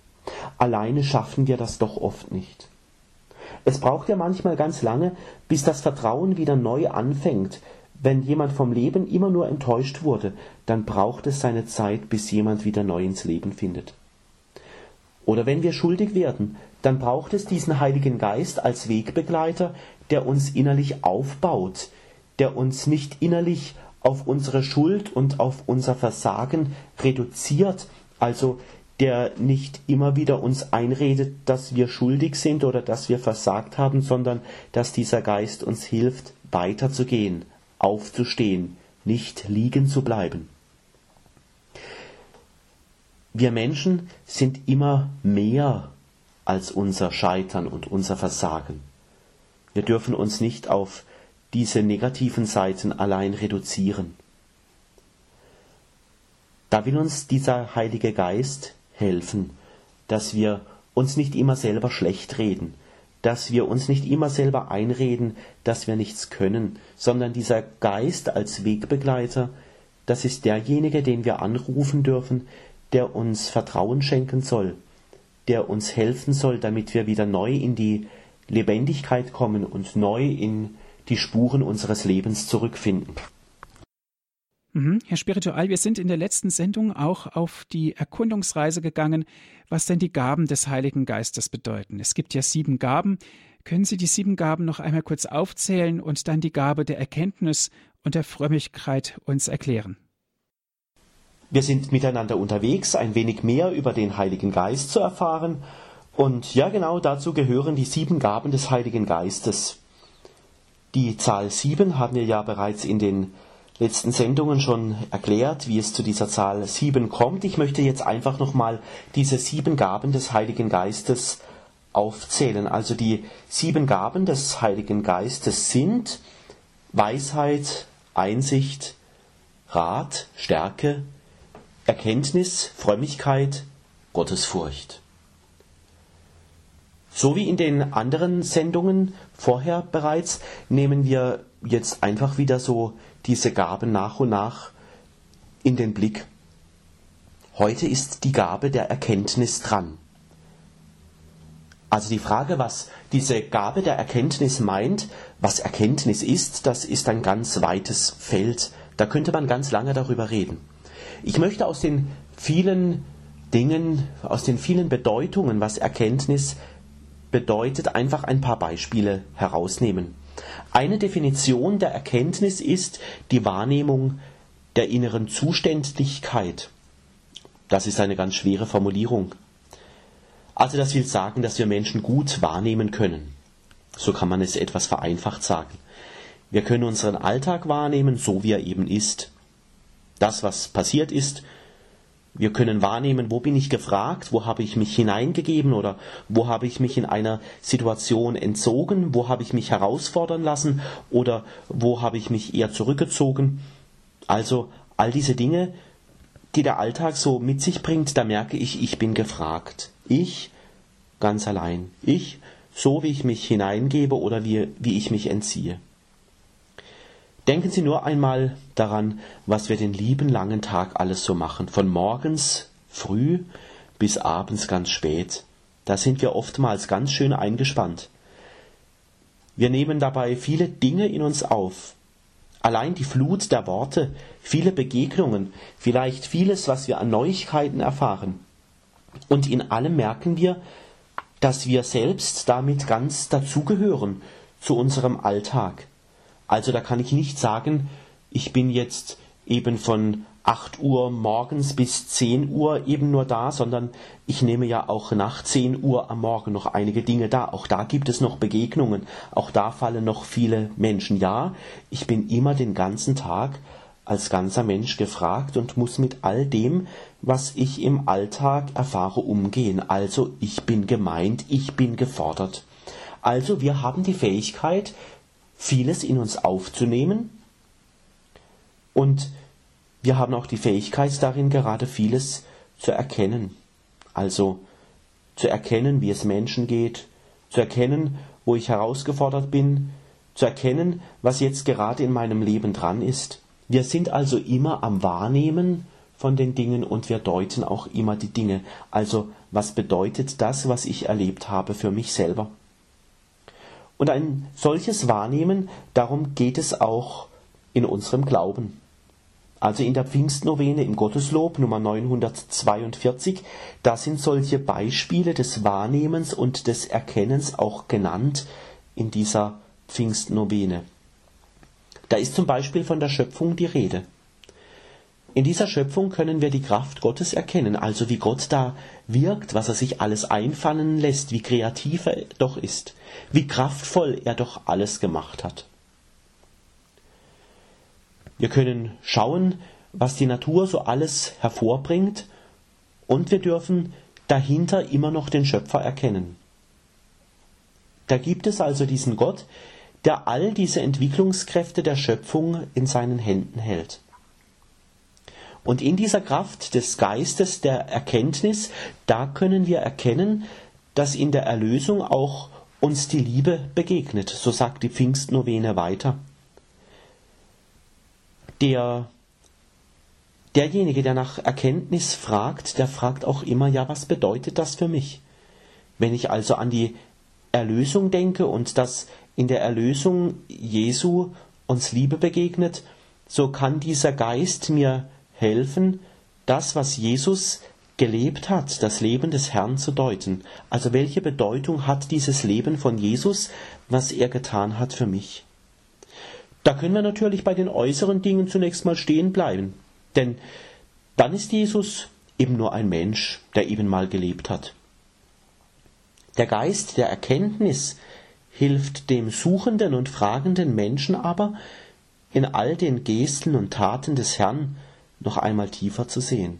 Alleine schaffen wir das doch oft nicht. Es braucht ja manchmal ganz lange, bis das Vertrauen wieder neu anfängt. Wenn jemand vom Leben immer nur enttäuscht wurde, dann braucht es seine Zeit, bis jemand wieder neu ins Leben findet. Oder wenn wir schuldig werden, dann braucht es diesen Heiligen Geist als Wegbegleiter, der uns innerlich aufbaut, der uns nicht innerlich auf unsere Schuld und auf unser Versagen reduziert, also der nicht immer wieder uns einredet, dass wir schuldig sind oder dass wir versagt haben, sondern dass dieser Geist uns hilft, weiterzugehen, aufzustehen, nicht liegen zu bleiben. Wir Menschen sind immer mehr als unser Scheitern und unser Versagen. Wir dürfen uns nicht auf diese negativen Seiten allein reduzieren. Da will uns dieser Heilige Geist helfen, dass wir uns nicht immer selber schlecht reden, dass wir uns nicht immer selber einreden, dass wir nichts können, sondern dieser Geist als Wegbegleiter, das ist derjenige, den wir anrufen dürfen, der uns Vertrauen schenken soll, der uns helfen soll, damit wir wieder neu in die Lebendigkeit kommen und neu in die Spuren unseres Lebens zurückfinden. Mhm. Herr Spiritual, wir sind in der letzten Sendung auch auf die Erkundungsreise gegangen, was denn die Gaben des Heiligen Geistes bedeuten. Es gibt ja sieben Gaben. Können Sie die sieben Gaben noch einmal kurz aufzählen und dann die Gabe der Erkenntnis und der Frömmigkeit uns erklären? Wir sind miteinander unterwegs, ein wenig mehr über den Heiligen Geist zu erfahren. Und ja, genau dazu gehören die sieben Gaben des Heiligen Geistes. Die Zahl sieben haben wir ja bereits in den letzten Sendungen schon erklärt, wie es zu dieser Zahl sieben kommt. Ich möchte jetzt einfach nochmal diese sieben Gaben des Heiligen Geistes aufzählen. Also die sieben Gaben des Heiligen Geistes sind Weisheit, Einsicht, Rat, Stärke, Erkenntnis, Frömmigkeit, Gottesfurcht. So wie in den anderen Sendungen vorher bereits, nehmen wir jetzt einfach wieder so diese Gaben nach und nach in den Blick. Heute ist die Gabe der Erkenntnis dran. Also die Frage, was diese Gabe der Erkenntnis meint, was Erkenntnis ist, das ist ein ganz weites Feld. Da könnte man ganz lange darüber reden. Ich möchte aus den vielen Dingen, aus den vielen Bedeutungen, was Erkenntnis bedeutet, einfach ein paar Beispiele herausnehmen. Eine Definition der Erkenntnis ist die Wahrnehmung der inneren Zuständigkeit. Das ist eine ganz schwere Formulierung. Also das will sagen, dass wir Menschen gut wahrnehmen können. So kann man es etwas vereinfacht sagen. Wir können unseren Alltag wahrnehmen, so wie er eben ist. Das, was passiert ist, wir können wahrnehmen, wo bin ich gefragt, wo habe ich mich hineingegeben oder wo habe ich mich in einer Situation entzogen, wo habe ich mich herausfordern lassen oder wo habe ich mich eher zurückgezogen. Also all diese Dinge, die der Alltag so mit sich bringt, da merke ich, ich bin gefragt. Ich ganz allein. Ich, so wie ich mich hineingebe oder wie, wie ich mich entziehe. Denken Sie nur einmal daran, was wir den lieben langen Tag alles so machen. Von morgens früh bis abends ganz spät. Da sind wir oftmals ganz schön eingespannt. Wir nehmen dabei viele Dinge in uns auf. Allein die Flut der Worte, viele Begegnungen, vielleicht vieles, was wir an Neuigkeiten erfahren. Und in allem merken wir, dass wir selbst damit ganz dazugehören zu unserem Alltag. Also da kann ich nicht sagen, ich bin jetzt eben von acht Uhr morgens bis zehn Uhr eben nur da, sondern ich nehme ja auch nach zehn Uhr am Morgen noch einige Dinge da. Auch da gibt es noch Begegnungen, auch da fallen noch viele Menschen. Ja, ich bin immer den ganzen Tag als ganzer Mensch gefragt und muss mit all dem, was ich im Alltag erfahre, umgehen. Also ich bin gemeint, ich bin gefordert. Also wir haben die Fähigkeit, vieles in uns aufzunehmen, und wir haben auch die Fähigkeit darin, gerade vieles zu erkennen. Also zu erkennen, wie es Menschen geht, zu erkennen, wo ich herausgefordert bin, zu erkennen, was jetzt gerade in meinem Leben dran ist. Wir sind also immer am Wahrnehmen von den Dingen und wir deuten auch immer die Dinge. Also, was bedeutet das, was ich erlebt habe für mich selber? Und ein solches Wahrnehmen, darum geht es auch in unserem Glauben. Also in der Pfingstnovene im Gotteslob, Nummer neunhundertzweiundvierzig, da sind solche Beispiele des Wahrnehmens und des Erkennens auch genannt in dieser Pfingstnovene. Da ist zum Beispiel von der Schöpfung die Rede. In dieser Schöpfung können wir die Kraft Gottes erkennen, also wie Gott da wirkt, was er sich alles einfallen lässt, wie kreativ er doch ist, wie kraftvoll er doch alles gemacht hat. Wir können schauen, was die Natur so alles hervorbringt, und wir dürfen dahinter immer noch den Schöpfer erkennen. Da gibt es also diesen Gott, der all diese Entwicklungskräfte der Schöpfung in seinen Händen hält. Und in dieser Kraft des Geistes der Erkenntnis, da können wir erkennen, dass in der Erlösung auch uns die Liebe begegnet. So sagt die Pfingstnovene weiter. Der, derjenige, der nach Erkenntnis fragt, der fragt auch immer, ja, was bedeutet das für mich? Wenn ich also an die Erlösung denke und dass in der Erlösung Jesu uns Liebe begegnet, so kann dieser Geist mir helfen, das, was Jesus gelebt hat, das Leben des Herrn zu deuten. Also welche Bedeutung hat dieses Leben von Jesus, was er getan hat für mich? Da können wir natürlich bei den äußeren Dingen zunächst mal stehen bleiben, denn dann ist Jesus eben nur ein Mensch, der eben mal gelebt hat. Der Geist der Erkenntnis hilft dem suchenden und fragenden Menschen aber, in all den Gesten und Taten des Herrn noch einmal tiefer zu sehen.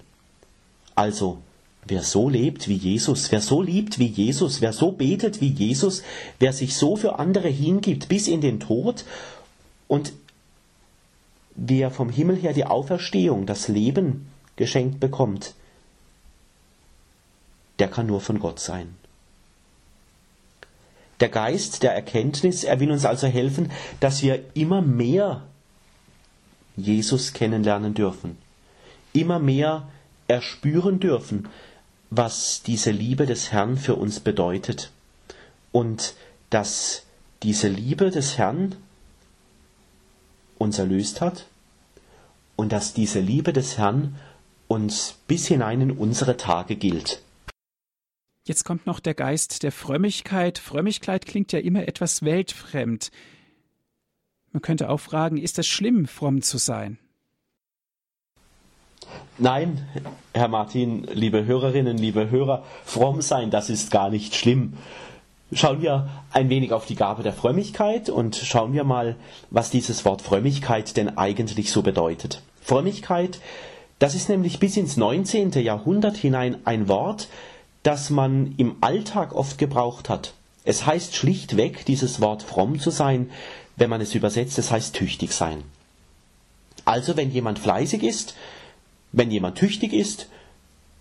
Also, wer so lebt wie Jesus, wer so liebt wie Jesus, wer so betet wie Jesus, wer sich so für andere hingibt bis in den Tod und wer vom Himmel her die Auferstehung, das Leben geschenkt bekommt, der kann nur von Gott sein. Der Geist der Erkenntnis, er will uns also helfen, dass wir immer mehr Jesus kennenlernen dürfen, immer mehr erspüren dürfen, was diese Liebe des Herrn für uns bedeutet und dass diese Liebe des Herrn uns erlöst hat und dass diese Liebe des Herrn uns bis hinein in unsere Tage gilt. Jetzt kommt noch der Geist der Frömmigkeit. Frömmigkeit klingt ja immer etwas weltfremd. Man könnte auch fragen, ist es schlimm, fromm zu sein? Nein, Herr Martin, liebe Hörerinnen, liebe Hörer, fromm sein, das ist gar nicht schlimm. Schauen wir ein wenig auf die Gabe der Frömmigkeit und schauen wir mal, was dieses Wort Frömmigkeit denn eigentlich so bedeutet. Frömmigkeit, das ist nämlich bis ins neunzehnten Jahrhundert hinein ein Wort, das man im Alltag oft gebraucht hat. Es heißt schlichtweg, dieses Wort fromm zu sein, wenn man es übersetzt, es heißt tüchtig sein. Also wenn jemand fleißig ist, wenn jemand tüchtig ist,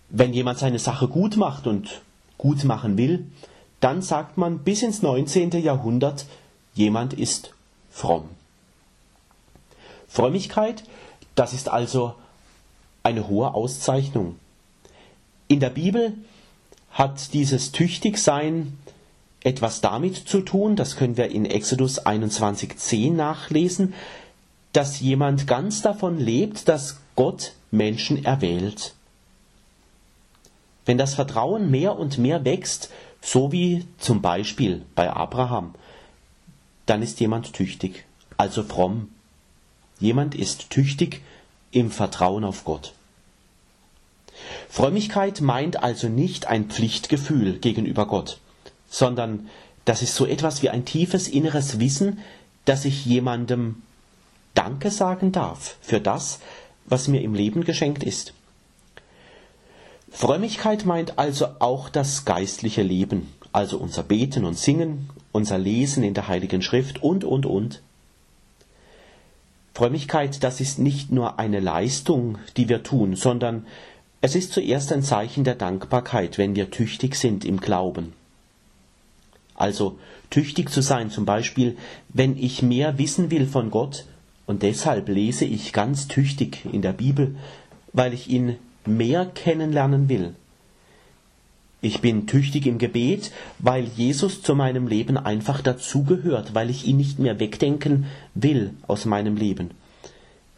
wenn jemand seine Sache gut macht und gut machen will, dann sagt man bis ins neunzehnten Jahrhundert, jemand ist fromm. Frömmigkeit, das ist also eine hohe Auszeichnung. In der Bibel hat dieses Tüchtigsein etwas damit zu tun, das können wir in Exodus einundzwanzig zehn nachlesen, dass jemand ganz davon lebt, dass Gott Menschen erwählt. Wenn das Vertrauen mehr und mehr wächst, so wie zum Beispiel bei Abraham, dann ist jemand tüchtig, also fromm. Jemand ist tüchtig im Vertrauen auf Gott. Frömmigkeit meint also nicht ein Pflichtgefühl gegenüber Gott, sondern das ist so etwas wie ein tiefes inneres Wissen, dass ich jemandem Danke sagen darf für das, was mir im Leben geschenkt ist. Frömmigkeit meint also auch das geistliche Leben, also unser Beten und Singen, unser Lesen in der Heiligen Schrift und, und, und. Frömmigkeit, das ist nicht nur eine Leistung, die wir tun, sondern es ist zuerst ein Zeichen der Dankbarkeit, wenn wir tüchtig sind im Glauben. Also tüchtig zu sein, zum Beispiel, wenn ich mehr wissen will von Gott, und deshalb lese ich ganz tüchtig in der Bibel, weil ich ihn mehr kennenlernen will. Ich bin tüchtig im Gebet, weil Jesus zu meinem Leben einfach dazugehört, weil ich ihn nicht mehr wegdenken will aus meinem Leben.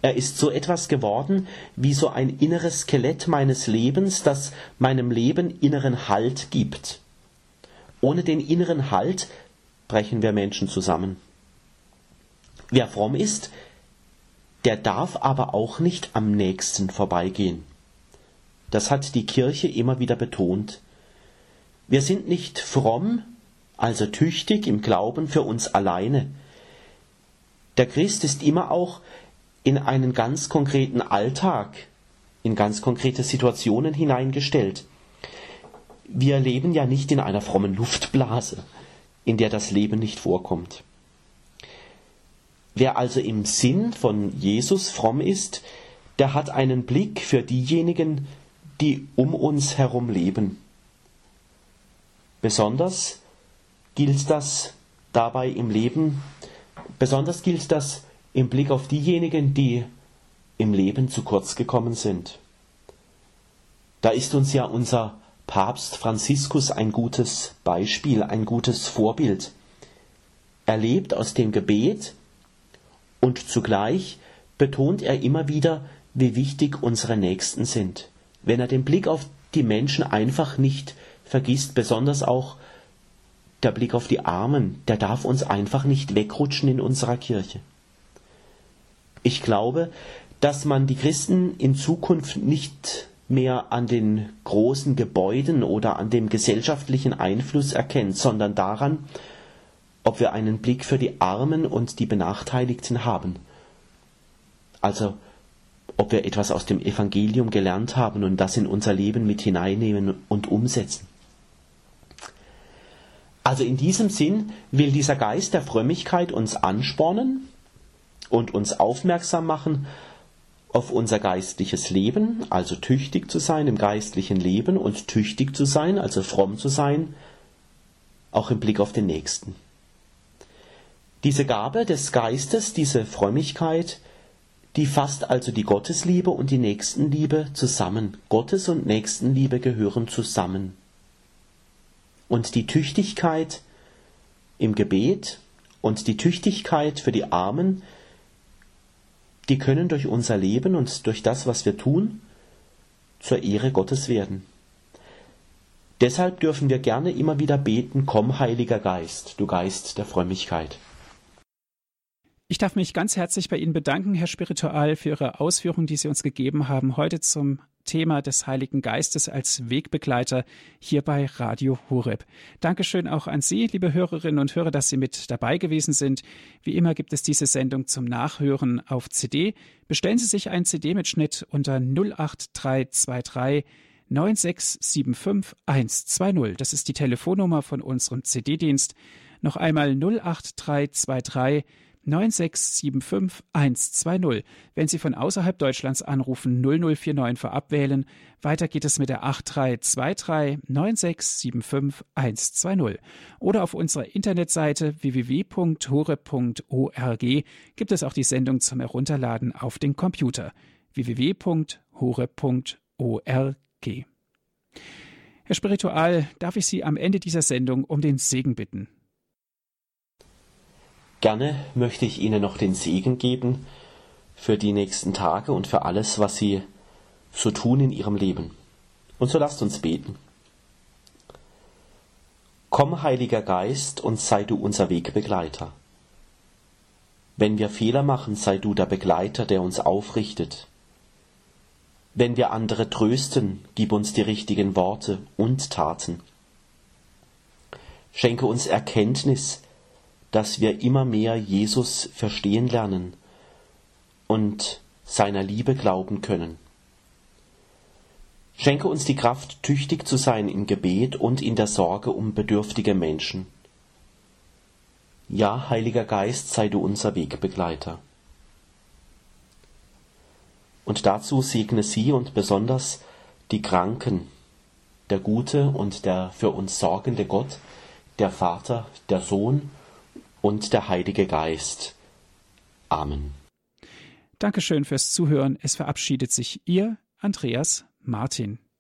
Er ist so etwas geworden wie so ein inneres Skelett meines Lebens, das meinem Leben inneren Halt gibt. Ohne den inneren Halt brechen wir Menschen zusammen. Wer fromm ist, der darf aber auch nicht am Nächsten vorbeigehen. Das hat die Kirche immer wieder betont. Wir sind nicht fromm, also tüchtig im Glauben für uns alleine. Der Christ ist immer auch in einen ganz konkreten Alltag, in ganz konkrete Situationen hineingestellt. Wir leben ja nicht in einer frommen Luftblase, in der das Leben nicht vorkommt. Wer also im Sinn von Jesus fromm ist, der hat einen Blick für diejenigen, die um uns herum leben. Besonders gilt das dabei im Leben, besonders gilt das im Blick auf diejenigen, die im Leben zu kurz gekommen sind. Da ist uns ja unser Papst Franziskus ein gutes Beispiel, ein gutes Vorbild. Er lebt aus dem Gebet und zugleich betont er immer wieder, wie wichtig unsere Nächsten sind. Wenn er den Blick auf die Menschen einfach nicht vergisst, besonders auch der Blick auf die Armen, der darf uns einfach nicht wegrutschen in unserer Kirche. Ich glaube, dass man die Christen in Zukunft nicht mehr an den großen Gebäuden oder an dem gesellschaftlichen Einfluss erkennt, sondern daran, ob wir einen Blick für die Armen und die Benachteiligten haben. Also, ob wir etwas aus dem Evangelium gelernt haben und das in unser Leben mit hineinnehmen und umsetzen. Also in diesem Sinn will dieser Geist der Frömmigkeit uns anspornen und uns aufmerksam machen auf unser geistliches Leben, also tüchtig zu sein im geistlichen Leben und tüchtig zu sein, also fromm zu sein, auch im Blick auf den Nächsten. Diese Gabe des Geistes, diese Frömmigkeit, die fasst also die Gottesliebe und die Nächstenliebe zusammen. Gottes- und Nächstenliebe gehören zusammen. Und die Tüchtigkeit im Gebet und die Tüchtigkeit für die Armen, die können durch unser Leben und durch das, was wir tun, zur Ehre Gottes werden. Deshalb dürfen wir gerne immer wieder beten: Komm, Heiliger Geist, du Geist der Frömmigkeit. Ich darf mich ganz herzlich bei Ihnen bedanken, Herr Spiritual, für Ihre Ausführungen, die Sie uns gegeben haben, heute zum Thema des Heiligen Geistes als Wegbegleiter hier bei Radio Horeb. Dankeschön auch an Sie, liebe Hörerinnen und Hörer, dass Sie mit dabei gewesen sind. Wie immer gibt es diese Sendung zum Nachhören auf C D. Bestellen Sie sich einen C D-Mitschnitt unter null acht drei zwei drei neun sechs sieben fünf eins zwei null. Das ist die Telefonnummer von unserem C D-Dienst. Noch einmal null acht drei zwei drei neun sechs sieben fünf eins zwei null. Wenn Sie von außerhalb Deutschlands anrufen, null null vier neun vorab wählen. Weiter geht es mit der acht drei zwei drei neun sechs sieben fünf eins zwei null. Oder auf unserer Internetseite w w w punkt horeb punkt org gibt es auch die Sendung zum Herunterladen auf den Computer. w w w punkt horeb punkt org. Herr Spiritual, darf ich Sie am Ende dieser Sendung um den Segen bitten? Gerne möchte ich Ihnen noch den Segen geben für die nächsten Tage und für alles, was Sie so tun in Ihrem Leben. Und so lasst uns beten. Komm, Heiliger Geist, und sei du unser Wegbegleiter. Wenn wir Fehler machen, sei du der Begleiter, der uns aufrichtet. Wenn wir andere trösten, gib uns die richtigen Worte und Taten. Schenke uns Erkenntnis, dass wir immer mehr Jesus verstehen lernen und seiner Liebe glauben können. Schenke uns die Kraft, tüchtig zu sein im Gebet und in der Sorge um bedürftige Menschen. Ja, Heiliger Geist, sei du unser Wegbegleiter. Und dazu segne sie und besonders die Kranken, der gute und der für uns sorgende Gott, der Vater, der Sohn und der Heilige Geist. Amen. Dankeschön fürs Zuhören. Es verabschiedet sich Ihr Andreas Martin.